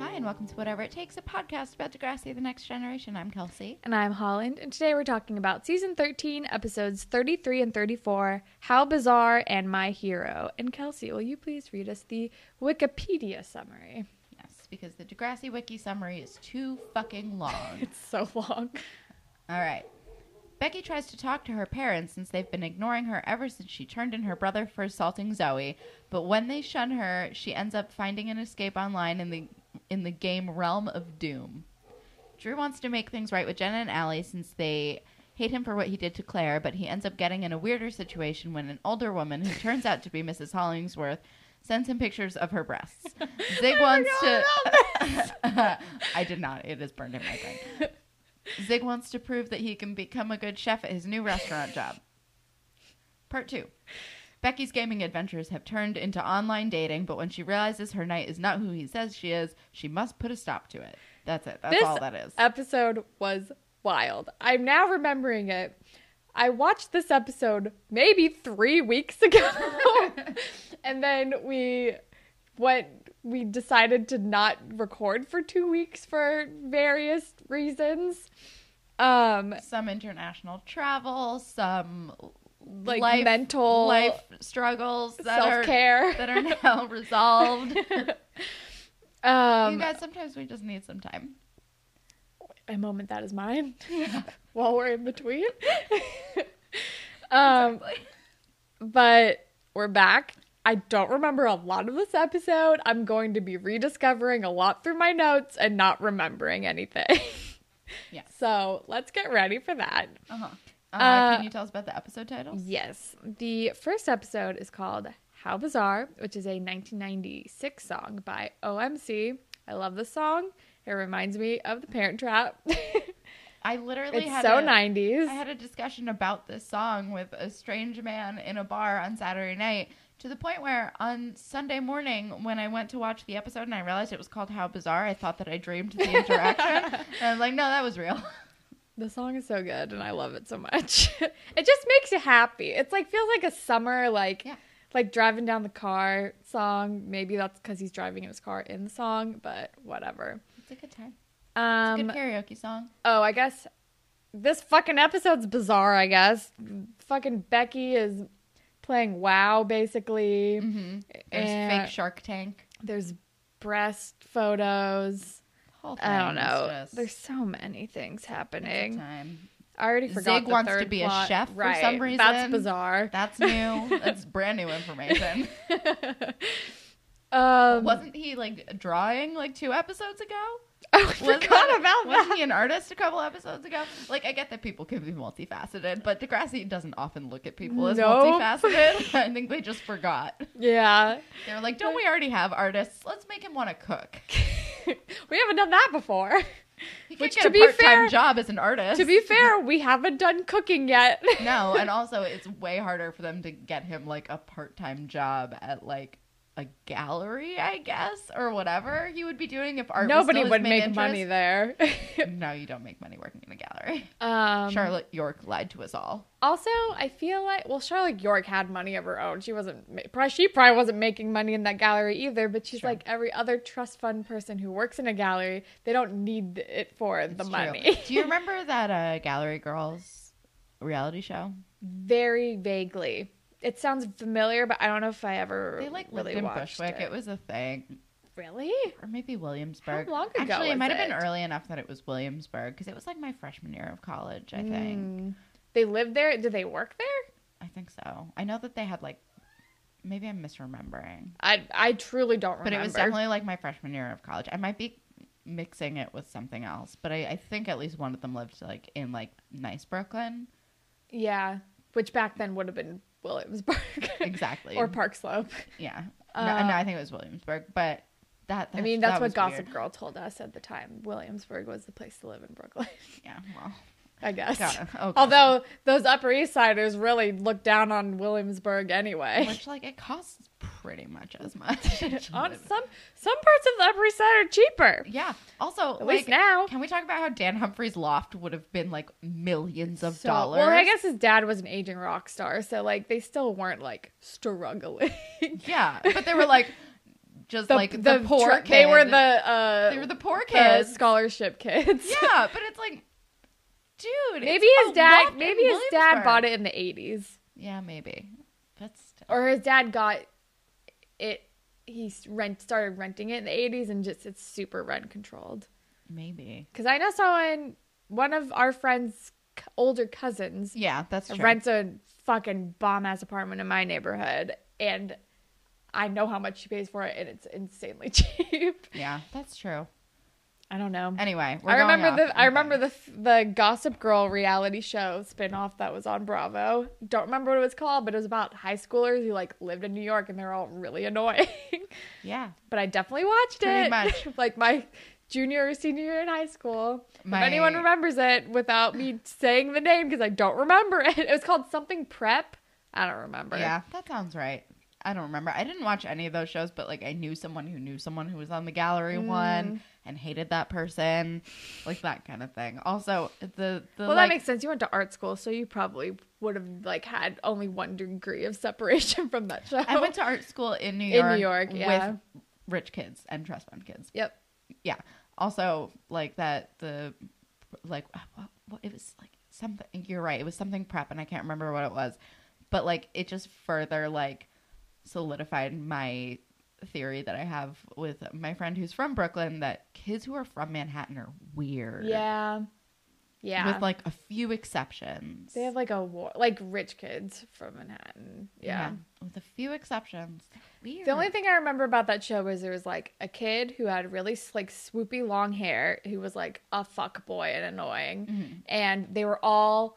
Hi, and welcome to Whatever It Takes, a podcast about Degrassi, the next generation. I'm Kelsey. And I'm Holland. And today we're talking about Season 13, Episodes 33 and 34, How Bizarre and My Hero. And Kelsey, will you please read us the Wikipedia summary? Yes, because the Degrassi Wiki summary is too fucking long. It's so long. All right. Becky tries to talk to her parents since they've been ignoring her ever since she turned in her brother for assaulting Zoe. But when they shun her, she ends up finding an escape online in the game Realm of Doom. Drew wants to make things right with Jenna and Allie since they hate him for what he did to Claire, but he ends up getting in a weirder situation when an older woman, who turns out to be Mrs. Hollingsworth, sends him pictures of her breasts. Zig wants to... I did not. It is burned in my brain. Zig wants to prove that he can become a good chef at his new restaurant job. Part 2. Becky's gaming adventures have turned into online dating, but when she realizes her knight is not who he says she is, she must put a stop to it. That's it. That's all that is. This episode was wild. I'm now remembering it. I watched this episode maybe 3 weeks ago, and then we decided to not record for 2 weeks for various reasons. Some international travel, some like mental life struggles, self-care that are now resolved. You guys, sometimes we just need some time. A moment that is mine. Yeah. While we're in between. Exactly. But we're back. I don't remember a lot of this episode. I'm going to be rediscovering a lot through my notes and not remembering anything. Yeah. So let's get ready for that. Uh-huh. Can you tell us about the episode titles? Yes. The first episode is called How Bizarre, which is a 1996 song by OMC. I love this song. It reminds me of The Parent Trap. I literally it's had so 90s. I had a discussion about this song with a strange man in a bar on Saturday night, to the point where on Sunday morning when I went to watch the episode and I realized it was called How Bizarre, I thought that I dreamed the interaction. And I was like, no, that was real. The song is so good and I love it so much. It just makes you happy. It's like feels like a summer, like driving down the car song. Maybe that's because he's driving in his car in the song, but whatever. It's a good time. It's a good karaoke song. Oh, I guess this fucking episode's bizarre, I guess. Fucking Becky is playing WoW, basically. Mm-hmm. There's fake Shark Tank. There's breast photos. I don't know. There's so many things happening. Time. I already forgot. Zig wants to be a chef for some reason. That's bizarre. That's new. That's brand new information. Wasn't he like drawing like 2 episodes ago? I forgot about that. Wasn't he an artist a couple episodes ago? Like, I get that people can be multifaceted, but Degrassi doesn't often look at people as multifaceted. I think they just forgot. Yeah. They were like, don't we already have artists? Let's make him want to cook. We haven't done that before. You can't get a part-time job as an artist. To be fair, we haven't done cooking yet. No, and also it's way harder for them to get him like a part-time job at like a gallery, I guess, or whatever he would be doing if art nobody was still would make interest. Money there. No, you don't make money working in a gallery. Charlotte York lied to us all. Also, I feel like Charlotte York had money of her own. She probably wasn't making money in that gallery either, but she's like every other trust fund person who works in a gallery. They don't need it for the money. Do you remember that Gallery Girls reality show? Very vaguely. It sounds familiar, but I don't know if I ever really lived in Bushwick. It was a thing. Really? Or maybe Williamsburg. How long ago? Actually, it might have been early enough that it was Williamsburg because it was like my freshman year of college, I think. They lived there? Did they work there? I think so. I know that they had like, maybe I'm misremembering. I truly don't remember. But it was definitely like my freshman year of college. I might be mixing it with something else, but I think at least one of them lived like in like nice Brooklyn. Yeah, which back then would have been Williamsburg. Exactly. Or Park Slope. Yeah. No, I think it was Williamsburg, but that's what Gossip Girl told us at the time. Williamsburg was the place to live in Brooklyn. Yeah, well, I guess. Oh, although those Upper East Siders really look down on Williamsburg anyway. Which, like, it costs pretty much as much. On some parts of the Upper East Side are cheaper. Yeah. Also, at least now. Can we talk about how Dan Humphrey's loft would have been, like, millions of dollars? Well, I guess his dad was an aging rock star, so, like, they still weren't, like, struggling. Yeah. But they were, like... Just the poor kids. They were the poor kids. The scholarship kids. Yeah, but it's like, dude. Maybe his dad bought it in the 80s. Yeah, maybe. Or his dad got it. He started renting it in the 80s, and just it's super rent controlled. Maybe. Because I know someone, one of our friends' older cousins. Yeah, that's true. Rents a fucking bomb ass apartment in my neighborhood, and I know how much she pays for it, and it's insanely cheap. Yeah, that's true. I don't know. Anyway, I remember the Gossip Girl reality show spinoff that was on Bravo. Don't remember what it was called, but it was about high schoolers who like lived in New York, and they're all really annoying. Yeah, but I definitely watched it. Pretty much. Like my junior or senior year in high school. If anyone remembers it without me saying the name, because I don't remember it. It was called something prep. I don't remember. Yeah, that sounds right. I don't remember. I didn't watch any of those shows, but like I knew someone who was on the gallery one and hated that person, like that kind of thing. Also, well, that makes sense. You went to art school, so you probably would have like had only one degree of separation from that show. I went to art school in New York, yeah. With rich kids and trust fund kids. Yep. Yeah. Also, like that it was like something. You're right. It was something prep, and I can't remember what it was, but like it just further like solidified my theory that I have with my friend who's from Brooklyn that kids who are from Manhattan are weird. Yeah. With like a few exceptions. They have like a war, like rich kids from Manhattan. Yeah. With a few exceptions. Weird. The only thing I remember about that show was there was like a kid who had really like swoopy long hair who was like a fuck boy and annoying. Mm-hmm. And they were all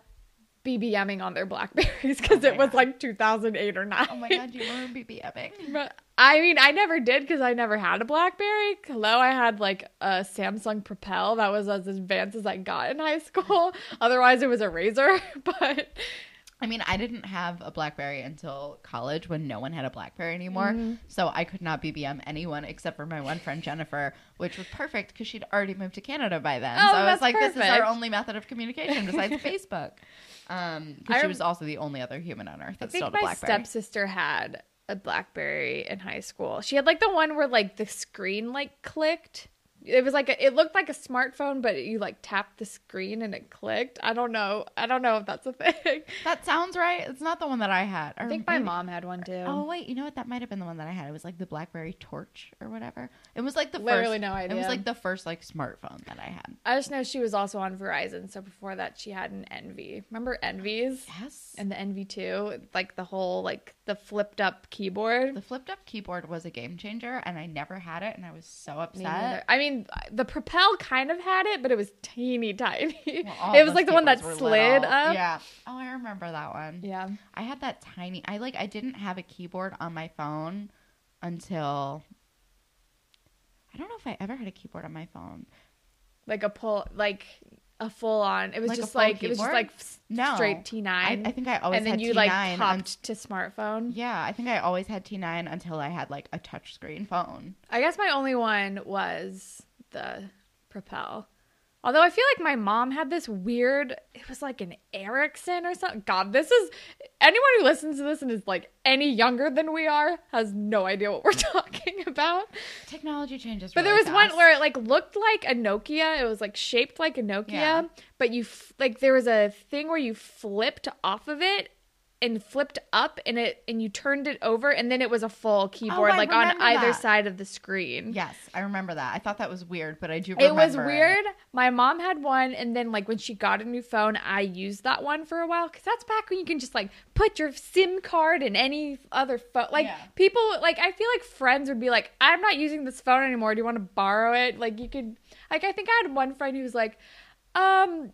BBMing on their Blackberries because it was like 2008 or 9. Oh my god, you were BBMing. But, I mean, I never did because I never had a Blackberry. Hello, I had like a Samsung Propel. That was as advanced as I got in high school. Otherwise, it was a razor. But I mean, I didn't have a Blackberry until college when no one had a Blackberry anymore. Mm-hmm. So I could not BBM anyone except for my one friend, Jennifer, which was perfect because she'd already moved to Canada by then. Oh, so I was like, perfect. This is our only method of communication besides Facebook. She was also the only other human on Earth that still had a BlackBerry. I think my stepsister had a BlackBerry in high school. She had like the one where like the screen like clicked. It was like it looked like a smartphone, but you like tapped the screen and it clicked. I don't know if that's a thing. That sounds right. It's not the one that I had. I think my mom had one too. Oh wait, you know what? That might have been the one that I had. It was like the BlackBerry Torch or whatever. It was like the literally first. No idea. It was like the first like smartphone that I had. I just know she was also on Verizon. So before that, she had an Envy. Remember Envies? Yes. And the Envy 2, like the whole like the flipped up keyboard. The flipped up keyboard was a game changer, and I never had it, and I was so upset. I mean. The Propel kind of had it, but it was teeny tiny. Well, it was like the one that slid up. Yeah. Oh, I remember that one. Yeah. I had that tiny. I didn't have a keyboard on my phone until. I don't know if I ever had a keyboard on my phone. Like a pull, like a full on. It was like just like keyboard? It was just like straight T9. I think I always had T9. And then you T9 like popped to smartphone. Yeah, I think I always had T9 until I had like a touchscreen phone. I guess my only one was the Propel. Although I feel like my mom had this weird, it was like an Ericsson or something. God, this is, anyone who listens to this and is like any younger than we are has no idea what we're talking about. Technology changes really But there was fast. One where it like looked like a Nokia. It was like shaped like a Nokia. Yeah. But you, like there was a thing where you flipped off of it and flipped up and you turned it over and then it was a full keyboard like on either side of the screen. Yes, I remember that. I thought that was weird, but I do remember it. It was weird. My mom had one and then like when she got a new phone, I used that one for a while because that's back when you can just like put your SIM card in any other phone. Like people, like I feel like friends would be like, I'm not using this phone anymore. Do you want to borrow it? Like you could, like I think I had one friend who was like, do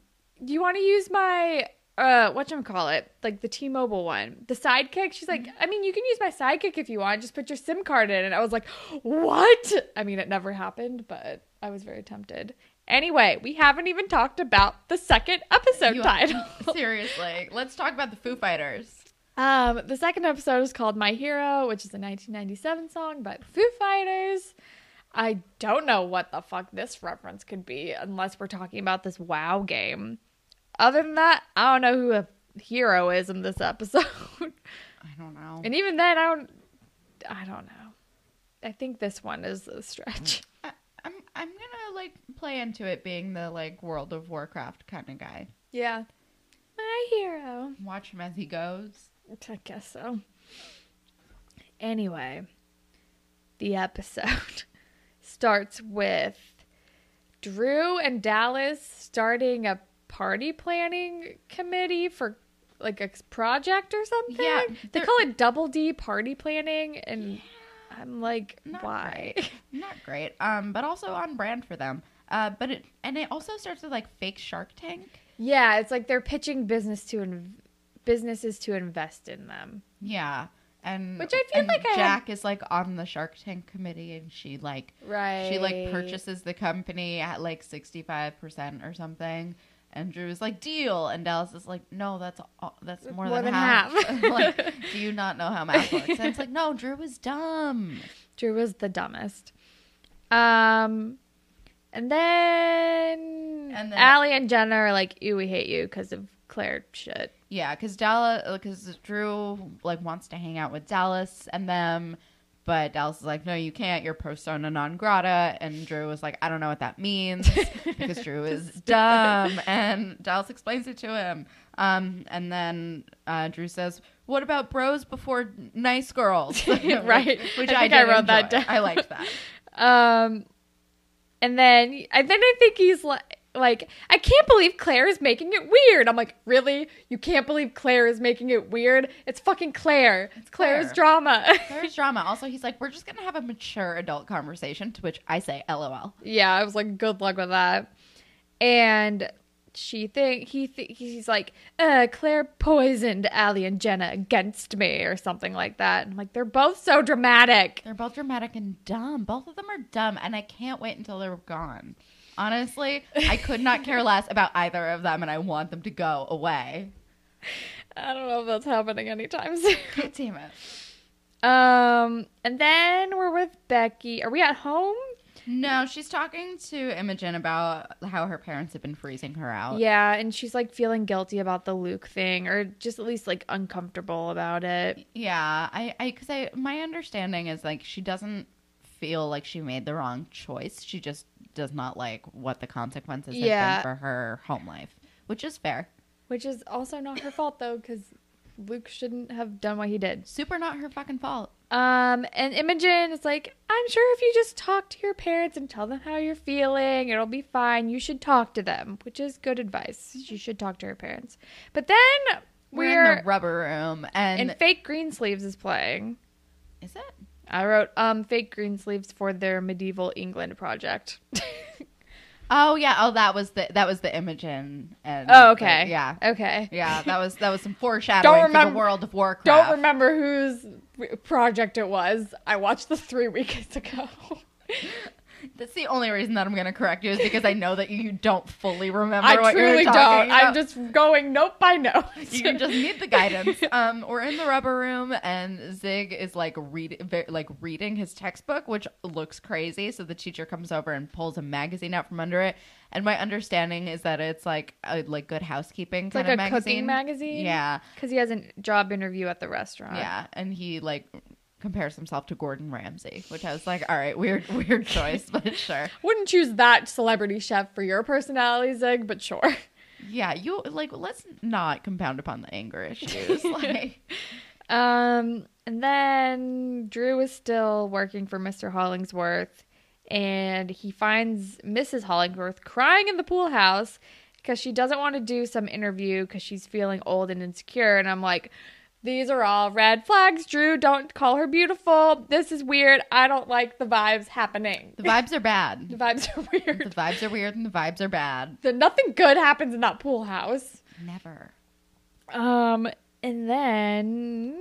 you want to use my... whatchamacallit, like the T-Mobile one, the Sidekick. She's like, I mean, you can use my Sidekick if you want. Just put your SIM card in. And I was like, what? I mean, it never happened, but I was very tempted. Anyway, we haven't even talked about the second episode title. Seriously. Let's talk about the Foo Fighters. The second episode is called My Hero, which is a 1997 song by the Foo Fighters. I don't know what the fuck this reference could be unless we're talking about this WoW game. Other than that, I don't know who a hero is in this episode. I don't know. And even then, I don't know. I think this one is a stretch. I'm gonna like play into it being the like World of Warcraft kind of guy. Yeah. My hero. Watch him as he goes. I guess so. Anyway, the episode starts with Drew and Dallas starting a party planning committee for like a project or something. Yeah, they call it Double D party planning, and yeah. I'm like, not why? Great. Not great. But also on brand for them. But it also starts with like fake Shark Tank. Yeah, it's like they're pitching businesses to invest in them. Yeah, and which I feel like Jack is like on the Shark Tank committee, and she like she like purchases the company at like 65% or something. And Drew is like, deal. And Dallas is like, no, that's more than half. Like, do you not know how math works? And it's like, no, Drew was dumb. Drew was the dumbest. And then Allie and Jenna are like, ew, we hate you because of Claire shit. Yeah, because Drew like wants to hang out with Dallas and them. But Dallas is like, no, you can't. You're persona non grata. And Drew was like, I don't know what that means because Drew is dumb. And Dallas explains it to him. And then Drew says, what about bros before nice girls? Right. Which I wrote enjoy. That down. I liked that. And then I think he's like, I can't believe Claire is making it weird. I'm like, really? You can't believe Claire is making it weird? It's fucking Claire. It's Claire's drama. Claire's drama. Also, he's like, we're just going to have a mature adult conversation, to which I say, LOL. Yeah, I was like, good luck with that. And he's like, Claire poisoned Allie and Jenna against me or something like that. And I'm like, they're both so dramatic. They're both dramatic and dumb. Both of them are dumb, and I can't wait until they're gone. Honestly, I could not care less about either of them, and I want them to go away. I don't know if that's happening anytime soon. God damn it. And then we're with Becky. Are we at home? No, she's talking to Imogen about how her parents have been freezing her out. Yeah, and she's, like, feeling guilty about the Luke thing, or just at least, like, uncomfortable about it. Yeah, because my understanding is, like, she doesn't feel like she made the wrong choice. She just does not like what the consequences have been for her home life, which is fair. Which is also not her fault, though, because Luke shouldn't have done what he did. Super not her fucking fault. And Imogen is like, I'm sure if you just talk to your parents and tell them how you're feeling, it'll be fine. You should talk to them, which is good advice. She should talk to her parents. But then we're in the rubber room. And Fake Greensleeves is playing. Is it? I wrote fake Greensleeves for their medieval England project. Oh yeah, that was the Imogen. And oh okay, the, yeah, okay, yeah. That was some foreshadowing for the World of Warcraft. Don't remember whose project it was. I watched this 3 weeks ago. That's the only reason that I'm going to correct you is because I know that you don't fully remember what you were talking about. I truly don't. I'm just going note by note. You just need the guidance. We're in the rubber room and Zig is like reading his textbook, which looks crazy. So the teacher comes over and pulls a magazine out from under it. And my understanding is that it's like a Good Housekeeping kind of magazine. It's like a cooking magazine. Yeah. Because he has a job interview at the restaurant. Yeah. And he compares himself to Gordon Ramsay, which I was like, all right, weird choice, but sure. Wouldn't choose that celebrity chef for your personality, Zig, but sure. Yeah, you like, let's not compound upon the anger issues. And then Drew is still working for Mr. Hollingsworth, and he finds Mrs. Hollingsworth crying in the pool house because she doesn't want to do some interview because she's feeling old and insecure. And I'm like, these are all red flags, Drew. Don't call her beautiful. This is weird. I don't like the vibes happening. The vibes are bad. The vibes are weird. The vibes are weird and the vibes are bad. So nothing good happens in that pool house. Never. And then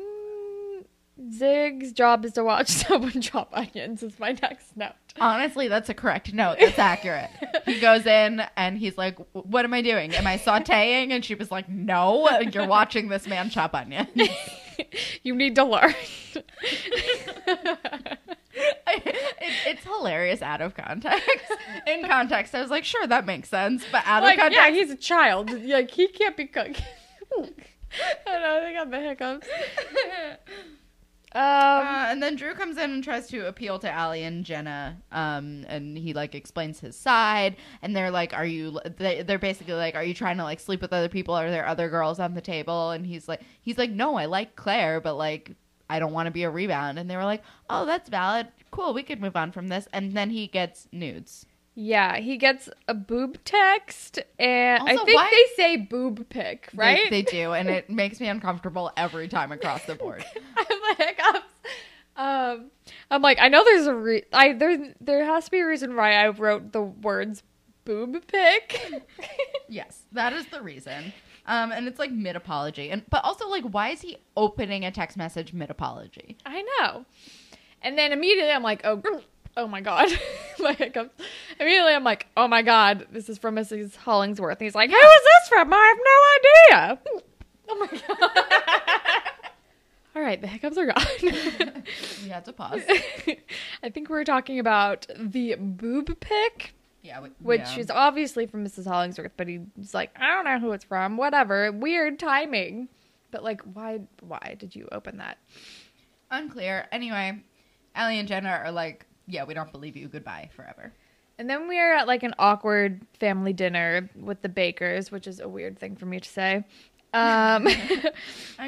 Zig's job is to watch someone chop onions is my next note. Honestly, that's a correct note. That's accurate. He goes in and he's like, what am I doing? Am I sauteing? And she was like, no, you're watching this man chop onions. You need to learn. It's hilarious out of context. In context, I was like, sure, that makes sense. But out of context. Yeah, he's a child. Like, he can't be cooking. I don't know, I got the hiccups. And then Drew comes in and tries to appeal to Allie and Jenna, and he, like, explains his side, and they're like, they're basically like, are you trying to, like, sleep with other people? Are there other girls on the table? And he's like, no, I like Claire, but, like, I don't want to be a rebound. And they were like, oh, that's valid. Cool, we could move on from this. And then he gets nudes. Yeah, he gets a boob text, and also, I think they say boob pic, right? They do, and it makes me uncomfortable every time across the board. I have the hiccups. I'm like, I know there's there has to be a reason why I wrote the words boob pic. Yes, that is the reason. And it's like mid-apology, but also like, why is he opening a text message mid-apology? I know. And then immediately I'm like, oh my God. My hiccups. Immediately I'm like, oh my God, this is from Mrs. Hollingsworth. And he's like, who is this from? I have no idea. Oh my God. All right, the hiccups are gone. We had to pause. I think we were talking about the boob pic. Yeah, which is obviously from Mrs. Hollingsworth, but he's like, I don't know who it's from. Whatever. Weird timing. But like, why did you open that? Unclear. Anyway, Allie and Jenna are like, yeah, we don't believe you. Goodbye forever. And then we are at like an awkward family dinner with the Bakers, which is a weird thing for me to say. I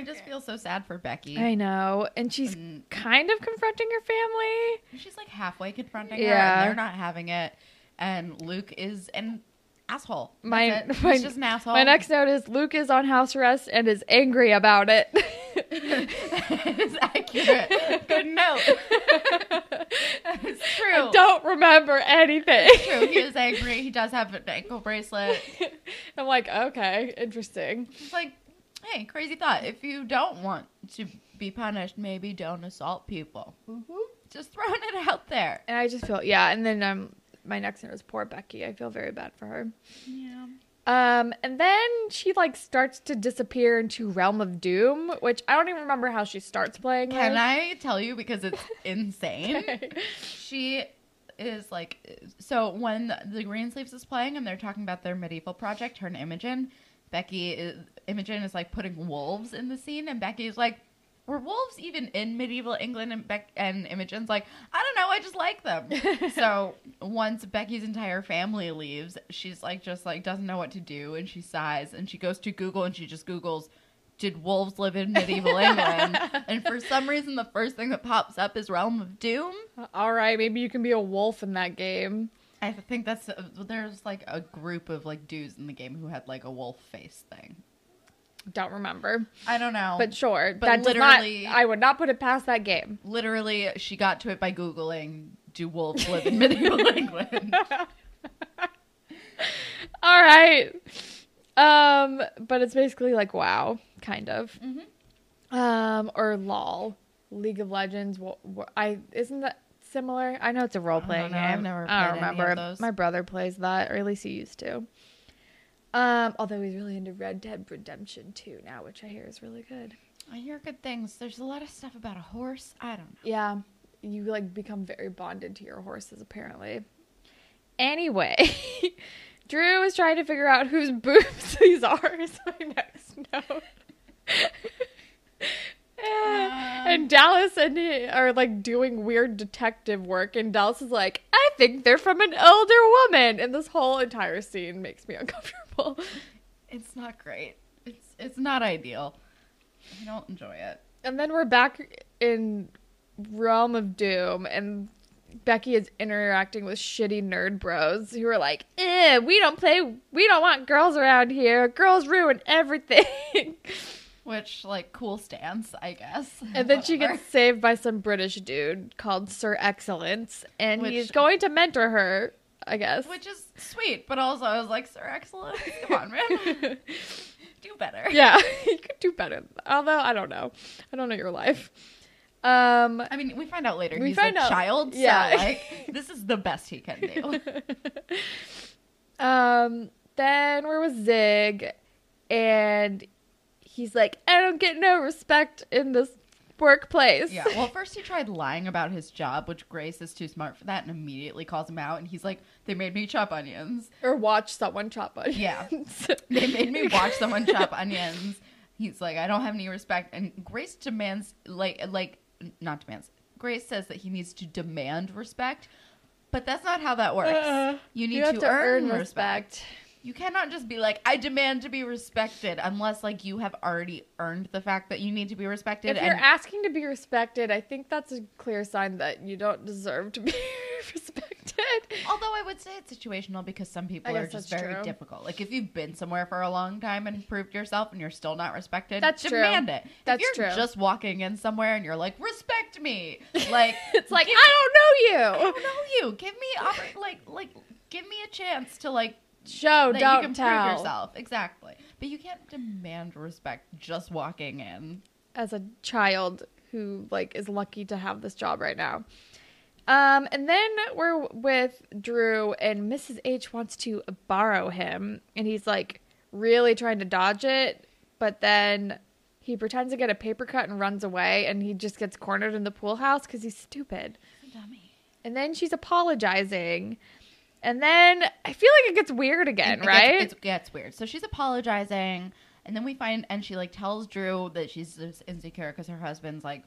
just feel so sad for Becky. I know. And she's kind of confronting her family. She's like halfway confronting her, and they're not having it. And Luke is an asshole. He's just an asshole. My next note is Luke is on house arrest and is angry about it. That is accurate. Good note. That is true. I don't remember anything. It's true. He is angry. He does have an ankle bracelet. I'm like, okay, interesting. It's like, hey, crazy thought. If you don't want to be punished, maybe don't assault people. Mm-hmm. Just throwing it out there. And I just feel, and then my next note is poor Becky. I feel very bad for her. Yeah. And then she, like, starts to disappear into Realm of Doom, which I don't even remember how she starts playing. Can I tell you? Because it's insane. Okay. She is, like, so when the Greensleeves is playing and they're talking about their medieval project, her and Imogen, Imogen is, like, putting wolves in the scene, and Becky's like, were wolves even in medieval England? And Imogen's like, I don't know, I just like them. So once Becky's entire family leaves, she's like, just like, doesn't know what to do. And she sighs and she goes to Google and she just Googles, did wolves live in medieval England? And for some reason, the first thing that pops up is Realm of Doom. All right, maybe you can be a wolf in that game. I think there's like a group of like dudes in the game who had like a wolf face thing. Don't remember. I don't know. But sure. But literally, I would not put it past that game. Literally, she got to it by Googling, do wolves live in medieval England? All right. But it's basically like WoW, kind of. Mm-hmm. Or LOL. League of Legends. Isn't that similar? I know it's a role-playing game. I've never played any of those. My brother plays that, or at least he used to. Although he's really into Red Dead Redemption 2 now, which I hear is really good. I hear good things. There's a lot of stuff about a horse. I don't know. Yeah. You, like, become very bonded to your horses, apparently. Anyway, Drew is trying to figure out whose boobs these are is my next note. And Dallas and he are, like, doing weird detective work, and Dallas is like, I think they're from an elder woman, and this whole entire scene makes me uncomfortable. It's not great. It's not ideal. I don't enjoy it. And then we're back in Realm of Doom, and Becky is interacting with shitty nerd bros who are like, eh, we don't want girls around here. Girls ruin everything. Which, like, cool stance, I guess. And then she gets saved by some British dude called Sir Excellence. And he's going to mentor her, I guess. Which is sweet, but also I was like, Sir Excellence? Come on, man. Do better. Yeah, you could do better. Although, I don't know. I don't know your life. I mean, we find out later he's a child, yeah. So, like, this is the best he can do. Then we're with Zig, and he's like, I don't get no respect in this workplace. Yeah, well, first he tried lying about his job, which Grace is too smart for that and immediately calls him out. And he's like, they made me chop onions. Or watch someone chop onions. Yeah, they made me watch someone chop onions. He's like, I don't have any respect. And Grace demands, Grace says that he needs to demand respect, but that's not how that works. You need to earn respect. You cannot just be like, I demand to be respected, unless, like, you have already earned the fact that you need to be respected. If you're asking to be respected, I think that's a clear sign that you don't deserve to be respected. Although I would say it's situational, because some people are just very difficult. Like, if you've been somewhere for a long time and proved yourself and you're still not respected, demand it. If you're just walking in somewhere and you're like, respect me. Like, it's like, I don't know you. Give me, give me a chance to, like, show, that don't you can tell. Prove yourself. Exactly. But you can't demand respect just walking in. As a child who, like, is lucky to have this job right now. And then we're with Drew, and Mrs. H wants to borrow him. And he's, like, really trying to dodge it. But then he pretends to get a paper cut and runs away. And he just gets cornered in the pool house because he's stupid. He's a dummy. And then she's apologizing. And then I feel like it gets weird again, right? It gets weird. So she's apologizing, and then we find, and she, like, tells Drew that she's just insecure because her husband's, like,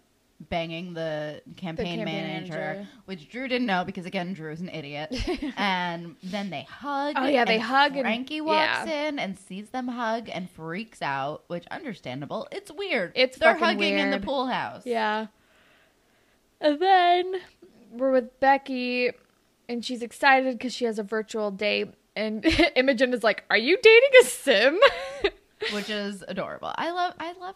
banging the campaign manager, which Drew didn't know because, again, Drew's an idiot. And then they hug. Oh, yeah, they hug. Frankie walks in and sees them hug and freaks out, which, understandable. It's weird. They're hugging in the pool house. Yeah. And then we're with Becky. And she's excited because she has a virtual date. And Imogen is like, are you dating a sim? Which is adorable. I love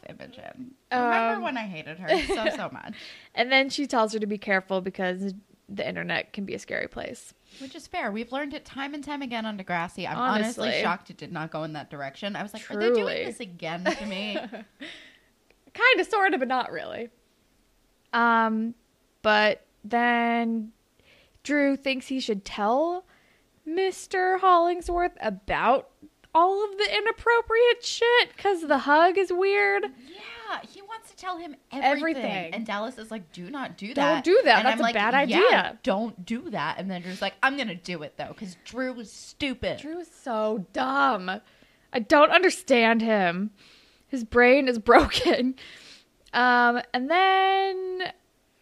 Imogen. Remember when I hated her so much. And then she tells her to be careful because the internet can be a scary place. Which is fair. We've learned it time and time again on Degrassi. I'm honestly shocked it did not go in that direction. I was like, truly. Are they doing this again to me? Kind of, sort of, but not really. But then Drew thinks he should tell Mr. Hollingsworth about all of the inappropriate shit because the hug is weird. Yeah, he wants to tell him everything. And Dallas is like, do not do that. Don't do that. And that's a bad idea. Yeah, don't do that. And then Drew's like, I'm going to do it, though, because Drew is stupid. Drew is so dumb. I don't understand him. His brain is broken. And then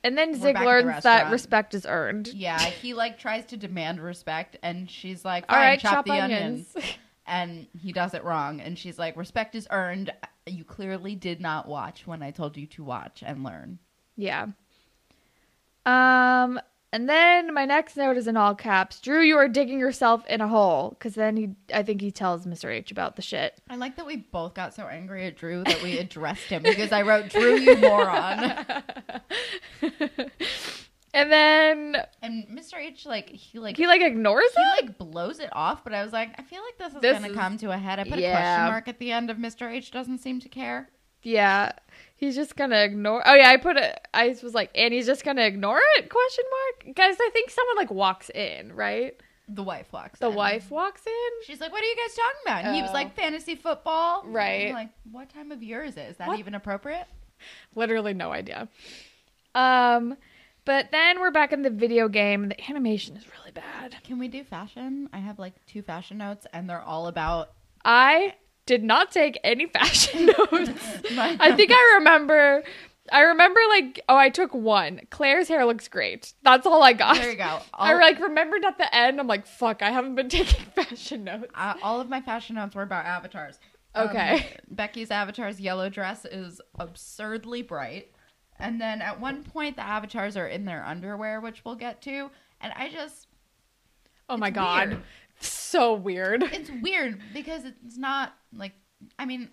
Zig learns that respect is earned. Yeah, he, like, tries to demand respect, and she's like, all right, chop the onions. And he does it wrong, and she's like, respect is earned. You clearly did not watch when I told you to watch and learn. Yeah. And then my next note is in all caps. Drew, you are digging yourself in a hole. Because then I think he tells Mr. H about the shit. I like that we both got so angry at Drew that we addressed him. Because I wrote, Drew, you moron. And then, and Mr. H, like, he ignores it? He, like, blows it off. But I was like, I feel like this is going to come to a head. I put a question mark at the end of Mr. H doesn't seem to care. Yeah. He's just going to ignore. Oh, yeah, I was like, and he's just going to ignore it? Question mark. Guys, I think someone, like, walks in, right? The wife walks in. She's like, what are you guys talking about? And he was like, fantasy football. Right. And, like, what time of year is it? Is that even appropriate? Literally no idea. But then we're back in the video game. The animation is really bad. Can we do fashion? I have, like, 2 fashion notes, and they're all about... I did not take any fashion notes. I think I remember like, oh, I took one. Claire's hair looks great. That's all I got. There you go. I like remembered at the end. I'm like, fuck, I haven't been taking fashion notes. All of my fashion notes were about avatars. Okay. Becky's avatar's yellow dress is absurdly bright. And then at one point, the avatars are in their underwear, which we'll get to. And I just... oh, my God. Weird. So weird. It's weird because it's not like, I mean,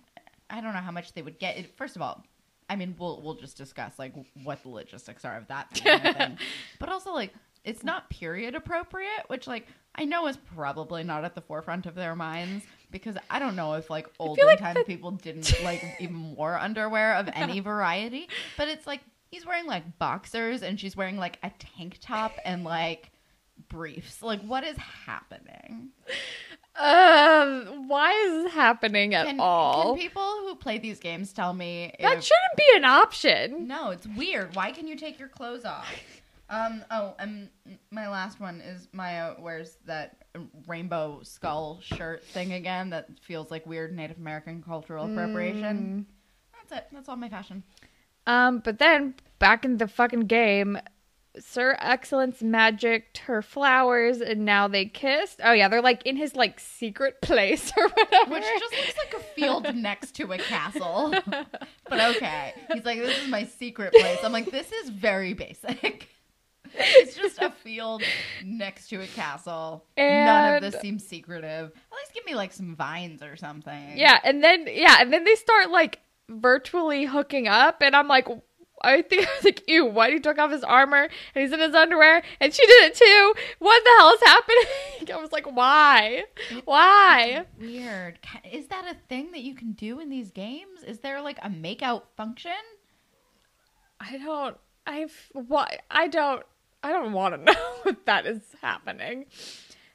I don't know how much they would get. First of all, I mean, we'll just discuss like what the logistics are of that kind of thing. But also, like, it's not period appropriate, which, like, I know is probably not at the forefront of their minds because I don't know if, like, olden time people didn't like even wore underwear of any variety. But it's like, he's wearing like boxers and she's wearing like a tank top and like briefs. Like, what is happening? Why is this happening at all? Can people who play these games tell me if... That shouldn't be an option. No, it's weird. Why can you take your clothes off? My last one is Maya wears that rainbow skull shirt thing again that feels like weird Native American cultural appropriation. That's it. That's all my fashion. But then, back in the fucking game... Sir Excellence magicked her flowers and now they kissed. Oh yeah, they're like in his like secret place or whatever. Which just looks like a field next to a castle. But okay. He's like, this is my secret place. I'm like, this is very basic. It's just a field next to a castle. And none of this seems secretive. At least give me like some vines or something. Yeah, and then they start like virtually hooking up and I'm like, I was like, ew, why did he took off his armor and he's in his underwear and she did it too? What the hell is happening? I was like, why? Why? It's weird. Is that a thing that you can do in these games? Is there like a makeout function? I don't want to know if that is happening.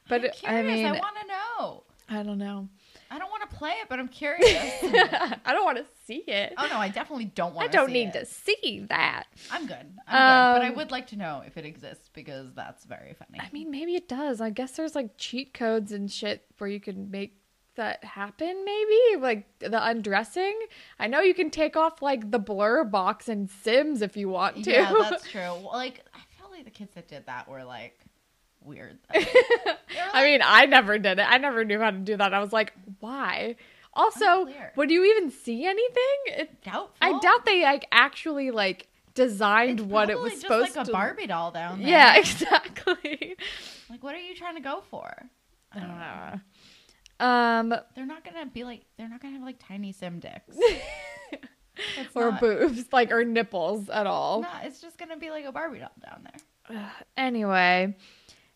But I'm curious. I want to know. I don't know. I don't want to play it, but I'm curious. I don't want to see it. Oh, no, I definitely don't want to see it. I don't need to see that. I'm good. But I would like to know if it exists because that's very funny. I mean, maybe it does. I guess there's, like, cheat codes and shit where you can make that happen, maybe? Like, the undressing? I know you can take off, like, the blur box in Sims if you want to. Yeah, that's true. Well, like, I feel like the kids that did that were, like... weird. Like, I mean, I never did it. I never knew how to do that. I was like, why? Also, would you even see anything? Doubtful. I doubt they like actually like designed what it was supposed to. It's like a Barbie doll down there. Yeah, exactly. Like, what are you trying to go for? I don't know. They're not gonna have like tiny sim dicks. Or boobs, like, or nipples at all. No, it's just gonna be like a Barbie doll down there. Anyway.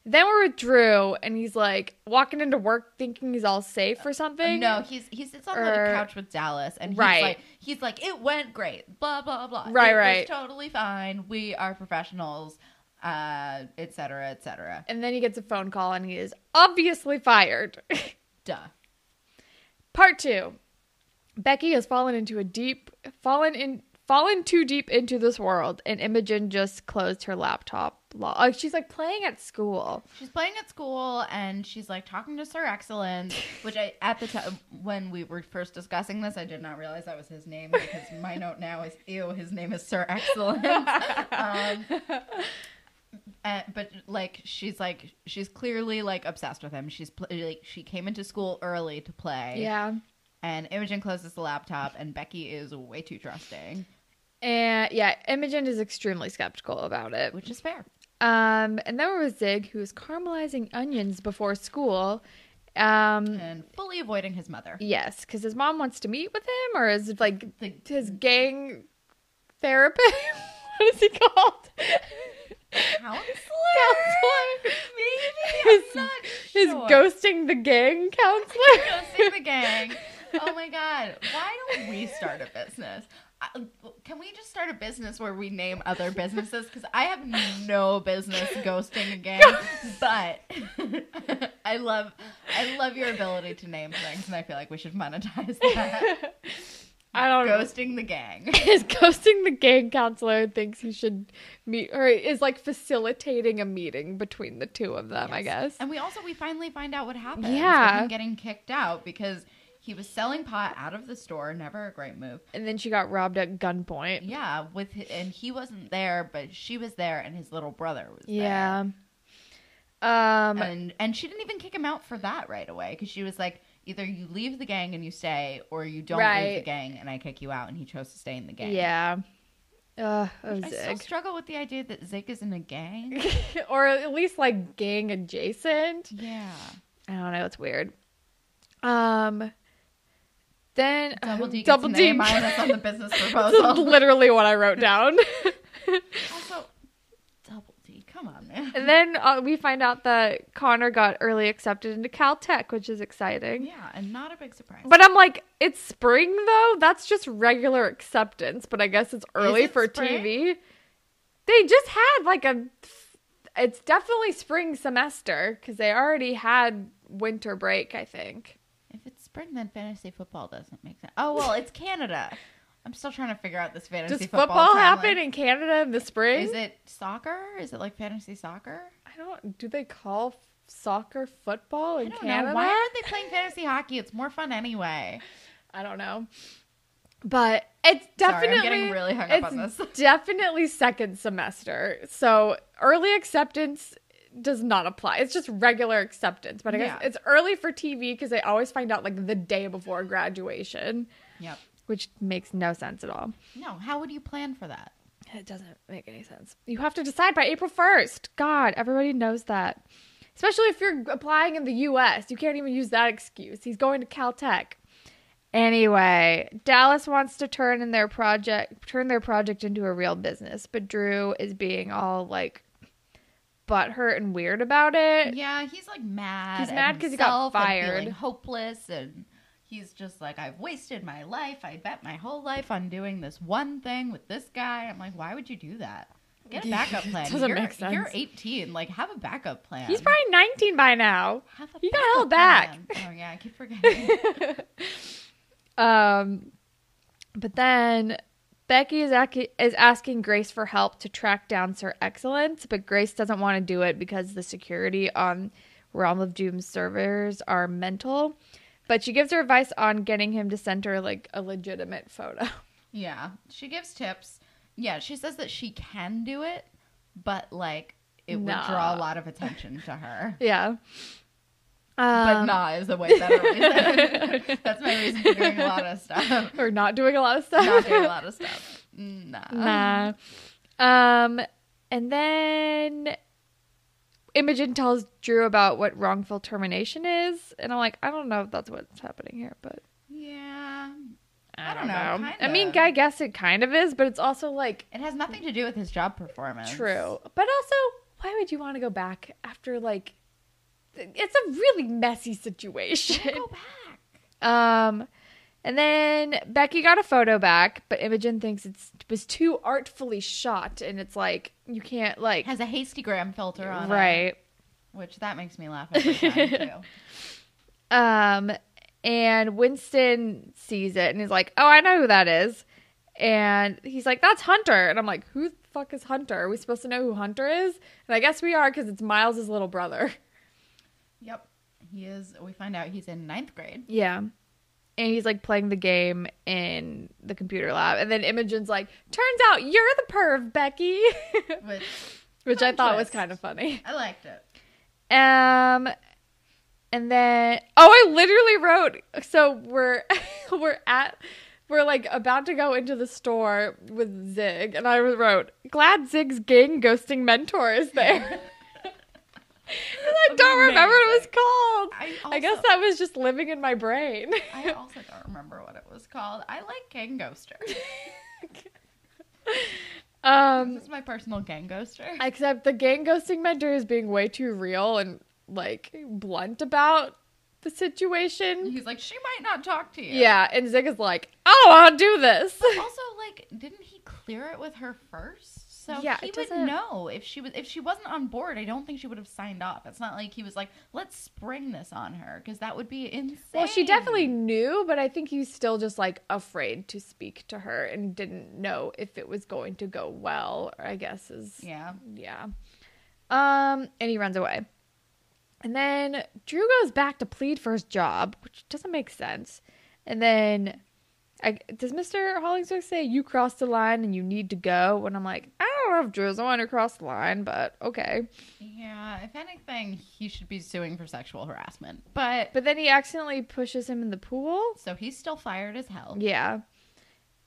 Then we're with Drew, and he's, like, walking into work thinking he's all safe or something. No, he sits on the couch with Dallas, and he's like, it went great, blah, blah, blah. Right. It was totally fine. We are professionals, et cetera, et cetera. And then he gets a phone call, and he is obviously fired. Duh. Part two. Becky has fallen too deep into this world, and Imogen just closed her laptop. She's like playing at school. She's playing at school, and she's like talking to Sir Excellence, which I at the time when we were first discussing this, I did not realize that was his name because my note now is ew. His name is Sir Excellence. But like she's clearly like obsessed with him. She came into school early to play. Yeah. And Imogen closes the laptop, and Becky is way too trusting. And yeah, Imogen is extremely skeptical about it. Which is fair. And then we're with Zig, who is caramelizing onions before school. And fully avoiding his mother. Yes, because his mom wants to meet with him, or is it like his gang therapist? What is he called? Counselor? Maybe? I'm not sure. His ghosting the gang counselor? Ghosting the gang. Oh my God. Why don't we start a business? Can we just start a business where we name other businesses? Because I have no business ghosting again. But I love your ability to name things, and I feel like we should monetize that. I don't know. Ghosting the gang. Is ghosting the gang counselor thinks he should meet, or is like facilitating a meeting between the two of them, yes. I guess. And we finally find out what happened. Yeah. With him getting kicked out because... he was selling pot out of the store. Never a great move. And then she got robbed at gunpoint. Yeah, and he wasn't there, but she was there, and his little brother was there. Yeah. And she didn't even kick him out for that right away because she was like, either you leave the gang and you stay, or you don't leave the gang and I kick you out. And he chose to stay in the gang. Yeah. I still struggle with the idea that Zig is in a gang, or at least like gang adjacent. Yeah. I don't know. It's weird. Then double D minus on the business proposal. That's literally what I wrote down. Also, double D. Come on, man. And then we find out that Connor got early accepted into Caltech, which is exciting. Yeah, and not a big surprise. But I'm like, it's spring though. That's just regular acceptance. But I guess it's early for spring? TV. They just had like a... It's definitely spring semester because they already had winter break, I think. If it's spring, then fantasy football doesn't make sense. Oh, well, it's Canada. I'm still trying to figure out this fantasy football. Does football happen in Canada in the spring? Is it soccer? Is it like fantasy soccer? I don't... Do they call soccer football in Canada? I don't know. Why aren't they playing fantasy hockey? It's more fun anyway. I don't know. But it's definitely... Sorry, I'm getting really hung up on this. It's definitely second semester. So early acceptance does not apply. It's just regular acceptance. But I guess it's early for TV because they always find out like the day before graduation. Yep. Which makes no sense at all. No. How would you plan for that? It doesn't make any sense. You have to decide by April 1st. God, everybody knows that. Especially if you're applying in the U.S. You can't even use that excuse. He's going to Caltech. Anyway, Dallas wants to turn their project into a real business, but Drew is being all like butthurt and weird about it. Yeah, he's like mad. He's mad because he got fired, feeling hopeless, and he's just like, "I've wasted my life. I bet my whole life on doing this one thing with this guy." I'm like, "Why would you do that? Get a backup plan." Doesn't make sense. You're 18. Like, have a backup plan. He's probably 19 by now. He got held back. Oh yeah, I keep forgetting. But then Becky is asking Grace for help to track down Sir Excellence, but Grace doesn't want to do it because the security on Realm of Doom servers are mental. But she gives her advice on getting him to send her like a legitimate photo. Yeah, she gives tips. Yeah, she says that she can do it, but like it would draw a lot of attention to her. Yeah. But nah is the way that I always said. That's my reason for doing a lot of stuff. Or not doing a lot of stuff. Not doing a lot of stuff. Nah. And then Imogen tells Drew about what wrongful termination is. And I'm like, I don't know if that's what's happening here, but... Yeah. I don't know. Kind of. I mean, I guess it kind of is, but it's also like... It has nothing to do with his job performance. True. But also, why would you want to go back after like... It's a really messy situation. Go back. And then Becky got a photo back, but Imogen thinks it was too artfully shot, and it's like you can't like has a Hastygram filter on it, which that makes me laugh every time too. And Winston sees it and is like, "Oh, I know who that is," and he's like, "That's Hunter," and I'm like, "Who the fuck is Hunter? Are we supposed to know who Hunter is?" And I guess we are because it's Miles's little brother. Yep. He is. We find out he's in 9th grade. Yeah. And he's like playing the game in the computer lab. And then Imogen's like, turns out you're the perv, Becky. Which I thought was kind of funny. I liked it. And then, I literally wrote, so we're like about to go into the store with Zig. And I wrote, glad Zig's gang ghosting mentor is there. I don't remember what it was called. I guess that was just living in my brain. I also don't remember what it was called. I like gang ghoster. This is my personal gang ghoster. Except the gang ghosting mentor is being way too real and like blunt about the situation. He's like, she might not talk to you. Yeah, and Zig is like, oh, I'll do this. But also, like, didn't he clear it with her first? So yeah, he would know if she wasn't on board. I don't think she would have signed off. It's not like he was like, let's spring this on her because that would be insane. Well, she definitely knew, but I think he's still just like afraid to speak to her and didn't know if it was going to go well. I guess is yeah. And he runs away, and then Drew goes back to plead for his job, which doesn't make sense. And then. Does Mr. Hollingsworth say you crossed the line and you need to go? And I'm like, I don't know if Drew's the one who crossed the line, but okay. Yeah, if anything, he should be suing for sexual harassment. But then he accidentally pushes him in the pool. So he's still fired as hell. Yeah.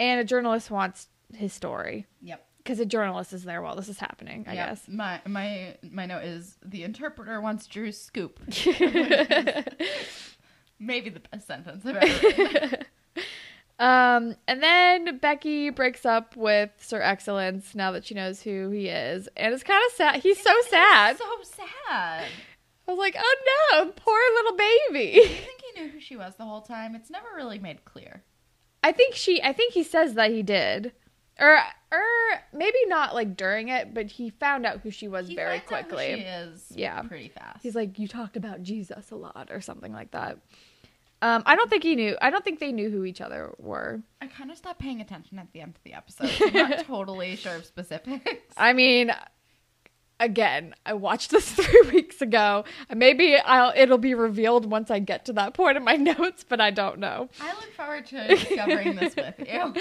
And a journalist wants his story. Yep. Because a journalist is there while this is happening, I guess. My note is the interpreter wants Drew's scoop. Maybe the best sentence I've ever written. And then Becky breaks up with Sir Excellence now that she knows who he is. And it's kind of sad. He's so sad. So sad. I was like, oh no, poor little baby. I think he knew who she was the whole time. It's never really made clear. I think he says that he did. Or Maybe not like during it, but he found out who she was very quickly. He finds out who she is pretty fast. He's like, you talked about Jesus a lot or something like that. I don't think he knew. I don't think they knew who each other were. I kind of stopped paying attention at the end of the episode. So I'm not totally sure of specifics. I mean, again, I watched this 3 weeks ago. Maybe it'll be revealed once I get to that point in my notes, but I don't know. I look forward to discovering this with you.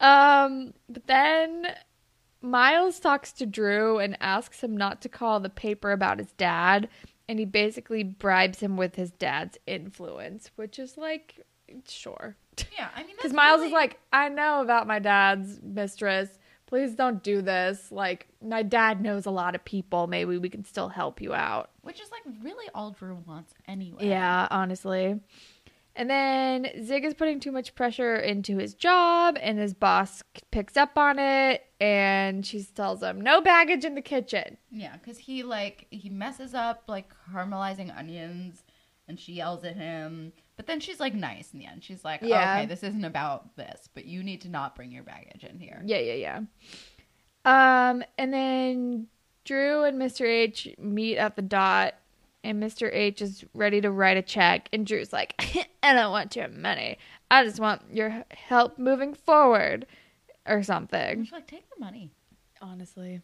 But then Miles talks to Drew and asks him not to call the paper about his dad. And he basically bribes him with his dad's influence, which is like, sure. Yeah, I mean, because Miles is like, I know about my dad's mistress. Please don't do this. Like, my dad knows a lot of people. Maybe we can still help you out. Which is like really all Drew wants anyway. Yeah, honestly. And then Zig is putting too much pressure into his job, and his boss picks up on it, and she tells him, no baggage in the kitchen. Yeah, because he messes up, like, caramelizing onions, and she yells at him. But then she's, like, nice in the end. She's like, okay, this isn't about this, but you need to not bring your baggage in here. Yeah. And then Drew and Mr. H meet at the dot. And Mr. H is ready to write a check. And Drew's like, I don't want your money. I just want your help moving forward or something. She's like, take the money. Honestly.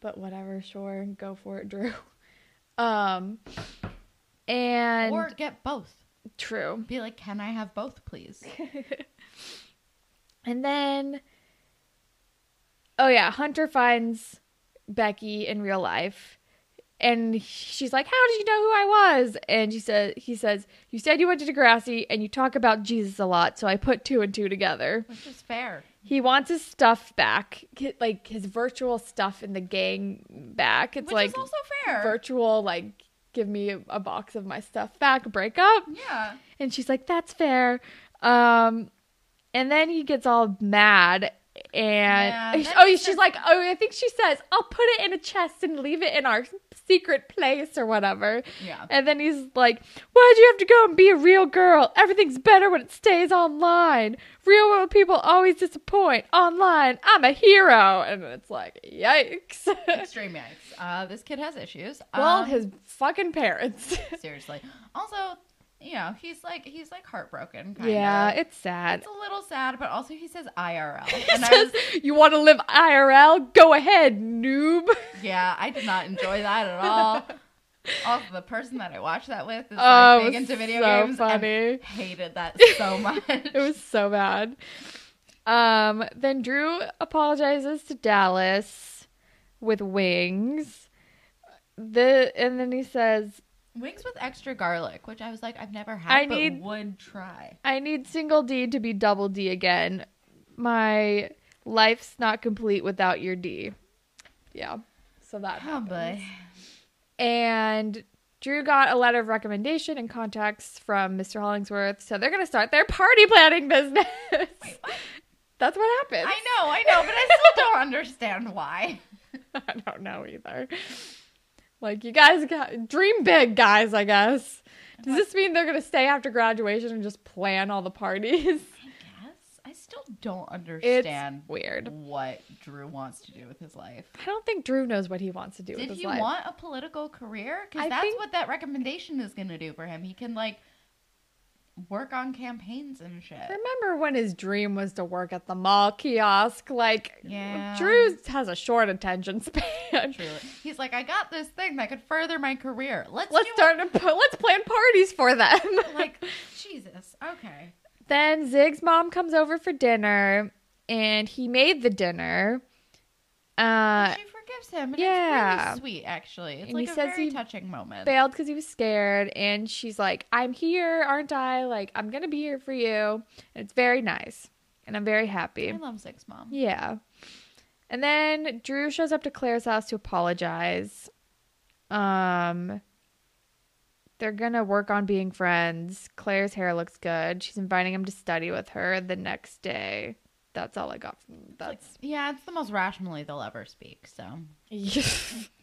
But whatever, sure. Go for it, Drew. Or get both. True. Be like, can I have both, please? And then, Hunter finds Becky in real life. And she's like, how did you know who I was? And he says, you said you went to Degrassi and you talk about Jesus a lot, so I put two and two together. Which is fair. He wants his stuff back, like his virtual stuff in the gang back. It's which is also fair. Virtual, like, give me a box of my stuff back, break up. Yeah. And she's like, that's fair. And then he gets all mad. And she's like, I think she says, I'll put it in a chest and leave it in our secret place or whatever. Yeah. And then he's like, why'd you have to go and be a real girl? Everything's better when it stays online. Real world people always disappoint. Online, I'm a hero. And it's like, yikes. Extreme yikes. This kid has issues. Well, his fucking parents. Seriously. Also, you know, he's like heartbroken, kind of. Yeah, it's sad. It's a little sad, but also he says IRL. And you want to live IRL? Go ahead, noob. Yeah, I did not enjoy that at all. Also, the person that I watched that with is big into video games. Funny. I hated that so much. It was so bad. Then Drew apologizes to Dallas with wings. And then he says, wings with extra garlic, which I was like, I've never had, but would try. I need single D to be double D again. My life's not complete without your D. Yeah. So that happens. Boy. And Drew got a letter of recommendation and contacts from Mr. Hollingsworth, so they're going to start their party planning business. Wait, what? That's what happened. I know, but I still don't understand why. I don't know either. Like, you guys dream big, guys, I guess. Does this mean they're going to stay after graduation and just plan all the parties? I guess. I still don't understand what Drew wants to do with his life. I don't think Drew knows what he wants to do with his life. Did he want a political career? Because that's what that recommendation is going to do for him. He can, like, work on campaigns and shit. Remember when his dream was to work at the mall kiosk? Like, yeah. Drew has a short attention span. Truly. He's like, I got this thing that could further my career. Let's plan parties for them. Like, Jesus. Okay. Then Zig's mom comes over for dinner, and he made the dinner. She forgives him, and it's really sweet, actually. It's like a very touching moment. Failed because he was scared, and she's like, I'm here, aren't I? Like, I'm gonna be here for you. And it's very nice, and I'm very happy. I love Zig's mom. Yeah. And then Drew shows up to Claire's house to apologize. They're gonna work on being friends. Claire's hair looks good. She's inviting him to study with her the next day. That's all I got from that. It's the most rationally they'll ever speak, so.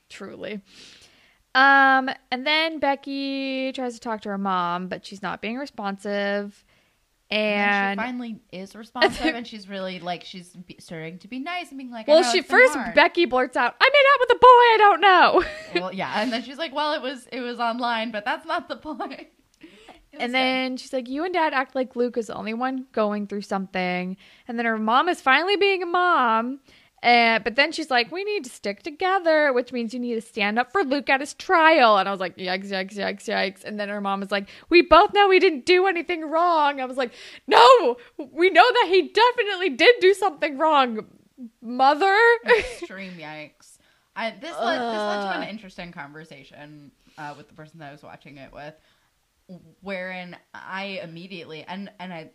Truly. And then Becky tries to talk to her mom, but she's not being responsive. And she finally is responsive, and she's really, like, she's starting to be nice and being like, well, she first, Becky blurts out, I made out with a boy I don't know. Well, yeah, and then she's like, well, it was online, but that's not the point. And then she's like, you and Dad act like Luke is the only one going through something. And then her mom is finally being a mom. But then she's like, we need to stick together, which means you need to stand up for Luke at his trial. And I was like, yikes, yikes, yikes, yikes. And then her mom is like, we both know we didn't do anything wrong. I was like, no, we know that he definitely did do something wrong, mother. Extreme yikes. This led to an interesting conversation with the person that I was watching it with, wherein I immediately, and I,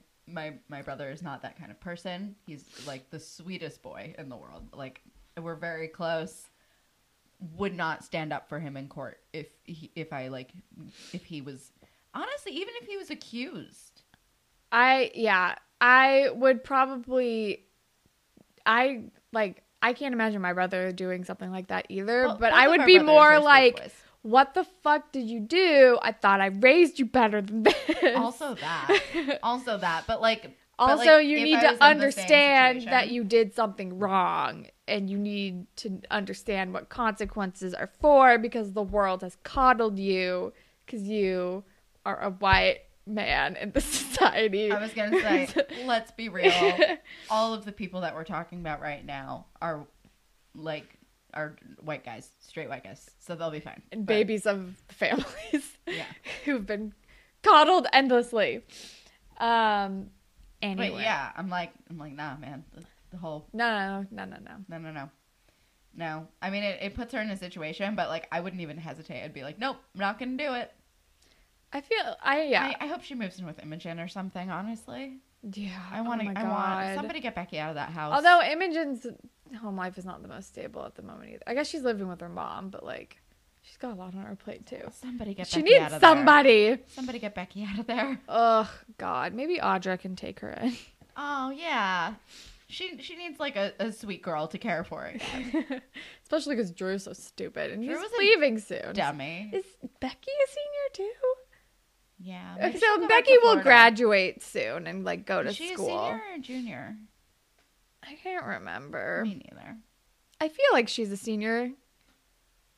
My brother is not that kind of person. He's like the sweetest boy in the world. Like, we're very close. Would not stand up for him in court if he was, honestly, even if he was accused. I can't imagine my brother doing something like that either. Well, but I would be more like, what the fuck did you do? I thought I raised you better than this. Also that. But you need to understand that you did something wrong. And you need to understand what consequences are for, because the world has coddled you because you are a white man in the society. I was going to say, let's be real. All of the people that we're talking about right now are like... are white guys, straight white guys, so they'll be fine. And babies of families, yeah, who've been coddled endlessly. Anyway, but yeah, I'm like, nah, man, the whole no. I mean, it puts her in a situation, but like, I wouldn't even hesitate. I'd be like, nope, I'm not gonna do it. I hope she moves in with Imogen or something. Honestly, yeah, I want somebody get Becky out of that house. Although Imogen's home life is not the most stable at the moment either. I guess she's living with her mom, but like, she's got a lot on her plate too. Somebody get Becky out of there. Oh God, maybe Audra can take her in. Oh yeah, she needs like a sweet girl to care for again. Especially because Drew's so stupid, and Drew was leaving soon. Dummy. Is Becky a senior too? Yeah. So Becky will graduate soon and like go to school. Is she a senior or a junior? I can't remember. Me neither. I feel like she's a senior,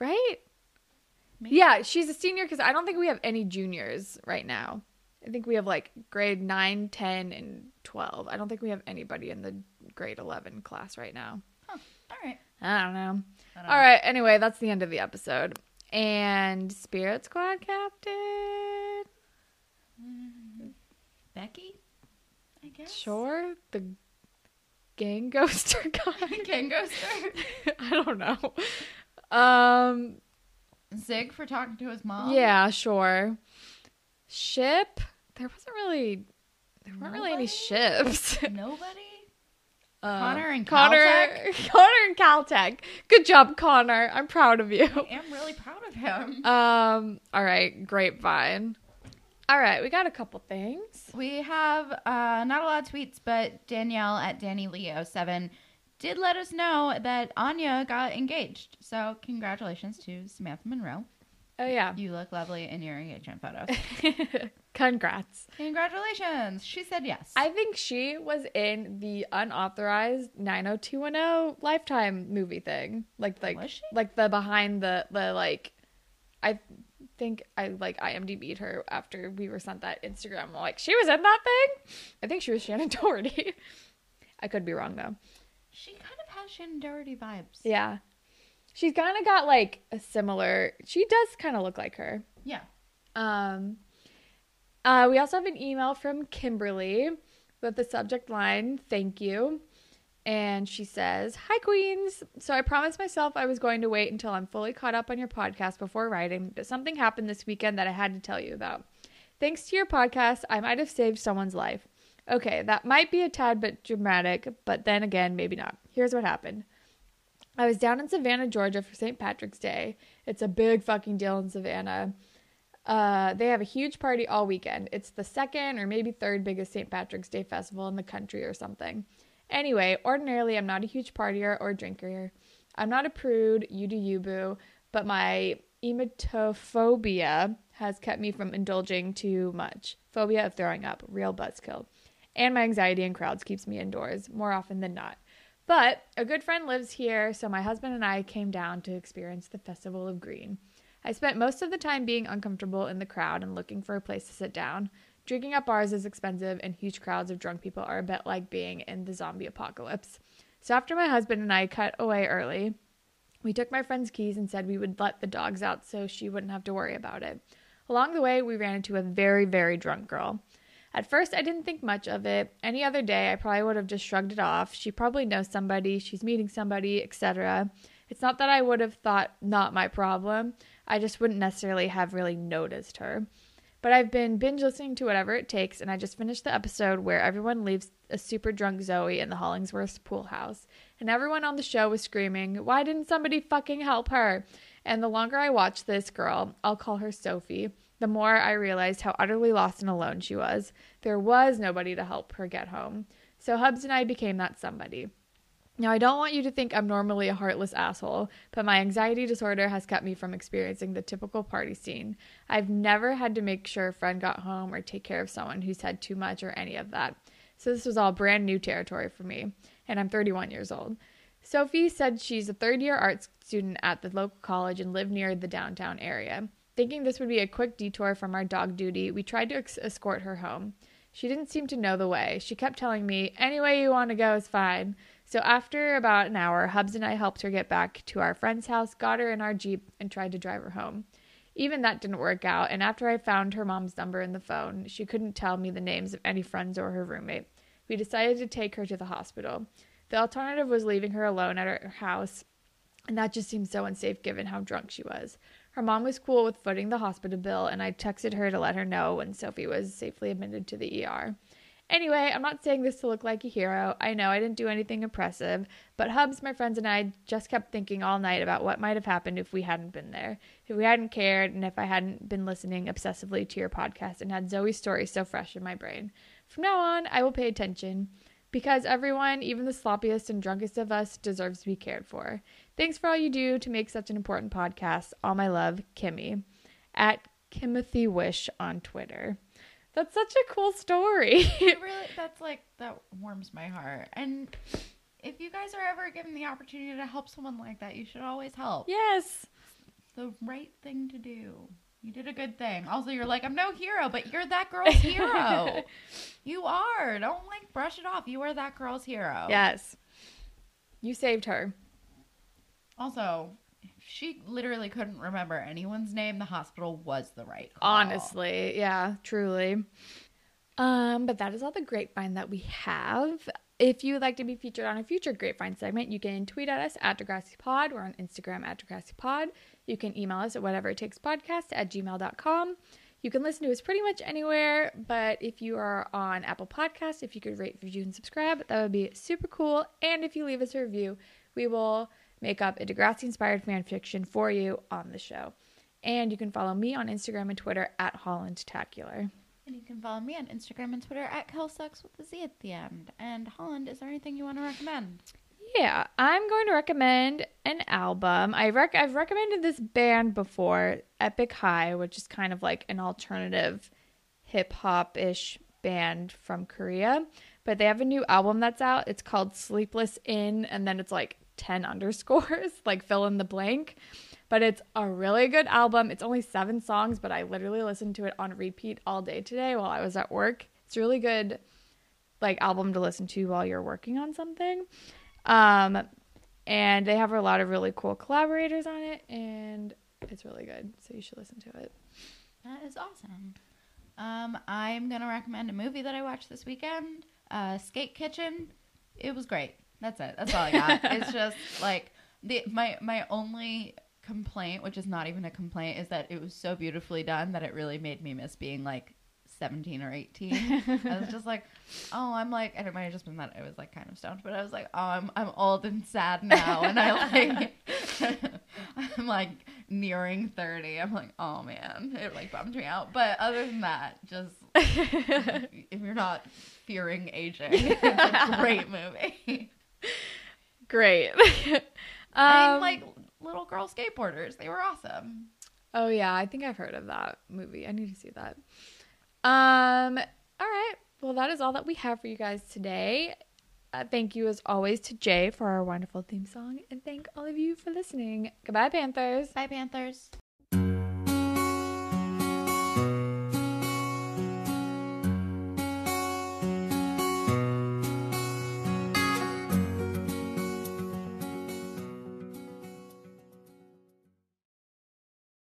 right? Maybe. Yeah, she's a senior because I don't think we have any juniors right now. I think we have like grade 9, 10, and 12. I don't think we have anybody in the grade 11 class right now. Huh. All right. I don't know. All right. Anyway, that's the end of the episode. And Spirit Squad Captain? Becky, I guess. Sure. The... gang ghoster guy. Gang ghoster? I don't know. Zig for talking to his mom? Yeah, sure. Ship? There weren't really any ships. Nobody? Connor and Caltech. Good job, Connor. I'm proud of you. I am really proud of him. All right, Grapevine. All right, we got a couple things. We have not a lot of tweets, but Danielle at DannyLeo7 did let us know that Anya got engaged. So congratulations to Samantha Monroe. Oh, yeah. You look lovely in your engagement photos. Congrats. Congratulations. She said yes. I think she was in the unauthorized 90210 Lifetime movie thing. Was she? Like the behind the like... I think IMDb'd her after we were sent that Instagram. I'm like, she was in that thing? I think she was Shannon Doherty. I could be wrong, though. She kind of has Shannon Doherty vibes. Yeah. She's kind of got, like, a similar... She does kind of look like her. Yeah. We also have an email from Kimberly with the subject line, thank you. And she says, hi, Queens. So I promised myself I was going to wait until I'm fully caught up on your podcast before writing, but something happened this weekend that I had to tell you about. Thanks to your podcast, I might have saved someone's life. Okay, that might be a tad bit dramatic, but then again, maybe not. Here's what happened. I was down in Savannah, Georgia for St. Patrick's Day. It's a big fucking deal in Savannah. They have a huge party all weekend. It's the second or maybe third biggest St. Patrick's Day festival in the country or something. Anyway, ordinarily, I'm not a huge partier or drinker. I'm not a prude, you do you, boo, but my emetophobia has kept me from indulging too much. Phobia of throwing up, real buzzkill. and my anxiety in crowds keeps me indoors more often than not. But a good friend lives here, so my husband and I came down to experience the Festival of Green. I spent most of the time being uncomfortable in the crowd and looking for a place to sit down. Drinking at bars is expensive, and huge crowds of drunk people are a bit like being in the zombie apocalypse. So after my husband and I cut away early, we took my friend's keys and said we would let the dogs out so she wouldn't have to worry about it. Along the way, we ran into a very, very drunk girl. At first, I didn't think much of it. Any other day, I probably would have just shrugged it off. She probably knows somebody, she's meeting somebody, etc. It's not that I would have thought not my problem. I just wouldn't necessarily have really noticed her. But I've been binge listening to Whatever It Takes, and I just finished the episode where everyone leaves a super drunk Zoe in the Hollingsworth's pool house. And everyone on the show was screaming, "Why didn't somebody fucking help her?" And the longer I watched this girl, I'll call her Sophie, the more I realized how utterly lost and alone she was. There was nobody to help her get home. So Hubs and I became that somebody. Now, I don't want you to think I'm normally a heartless asshole, but my anxiety disorder has kept me from experiencing the typical party scene. I've never had to make sure a friend got home or take care of someone who's had too much or any of that. So this was all brand new territory for me, and I'm 31 years old. Sophie said she's a third-year art student at the local college and lived near the downtown area. Thinking this would be a quick detour from our dog duty, we tried to escort her home. She didn't seem to know the way. She kept telling me, "Any way you want to go is fine." So after about an hour, Hubs and I helped her get back to our friend's house, got her in our Jeep, and tried to drive her home. Even that didn't work out, and after I found her mom's number in the phone, she couldn't tell me the names of any friends or her roommate. We decided to take her to the hospital. The alternative was leaving her alone at her house, and that just seemed so unsafe given how drunk she was. Her mom was cool with footing the hospital bill, and I texted her to let her know when Sophie was safely admitted to the ER. Anyway, I'm not saying this to look like a hero. I know I didn't do anything impressive, but Hubs, my friends, and I just kept thinking all night about what might have happened if we hadn't been there, if we hadn't cared, and if I hadn't been listening obsessively to your podcast and had Zoe's story so fresh in my brain. From now on, I will pay attention, because everyone, even the sloppiest and drunkest of us, deserves to be cared for. Thanks for all you do to make such an important podcast. All my love, Kimmy, at Kimothy Wish on Twitter. That's such a cool story. It really, that warms my heart. And if you guys are ever given the opportunity to help someone like that, you should always help. Yes. The right thing to do. You did a good thing. Also, you're like, I'm no hero, but you're that girl's hero. You are. Don't brush it off. You are that girl's hero. Yes. You saved her. Also, she literally couldn't remember anyone's name. The hospital was the right call. Honestly, yeah, truly. But that is all the grapevine that we have. If you would like to be featured on a future grapevine segment, you can tweet at us at DegrassiPod. We're on Instagram at DegrassiPod. You can email us at whateveritakespodcast@gmail.com. You can listen to us pretty much anywhere, but if you are on Apple Podcasts, if you could rate, review, and subscribe, that would be super cool. And if you leave us a review, we will make up a Degrassi-inspired fan fiction for you on the show. And you can follow me on Instagram and Twitter at HollandTacular. And you can follow me on Instagram and Twitter at Kelsucks with a Z at the end. And Holland, is there anything you want to recommend? Yeah, I'm going to recommend an album. I've recommended this band before, Epic High, which is kind of like an alternative hip-hop-ish band from Korea. But they have a new album that's out. It's called Sleepless In, and then it's 10 underscores, fill in the blank. But it's a really good album. It's only 7 songs, but I literally listened to it on repeat all day today while I was at work. It's a really good album to listen to while you're working on something. And they have a lot of really cool collaborators on it, and it's really good, so you should listen to it. That is awesome. I'm gonna recommend a movie that I watched this weekend, Skate Kitchen. It was great. That's it. That's all I got. It's just my only complaint, which is not even a complaint, is that it was so beautifully done that it really made me miss being 17 or 18. I was just and it might have just been that I was kind of stoned, but I was I'm old and sad now, and I I'm nearing 30. I'm oh man, it bummed me out. But other than that, just if you're not fearing aging, it's a great movie. Great. I mean, little girl skateboarders. They were awesome. Oh yeah, I think I've heard of that movie. I need to see that. All right. Well, that is all that we have for you guys today. Thank you, as always, to Jay for our wonderful theme song. And thank all of you for listening. Goodbye, Panthers. Bye, Panthers.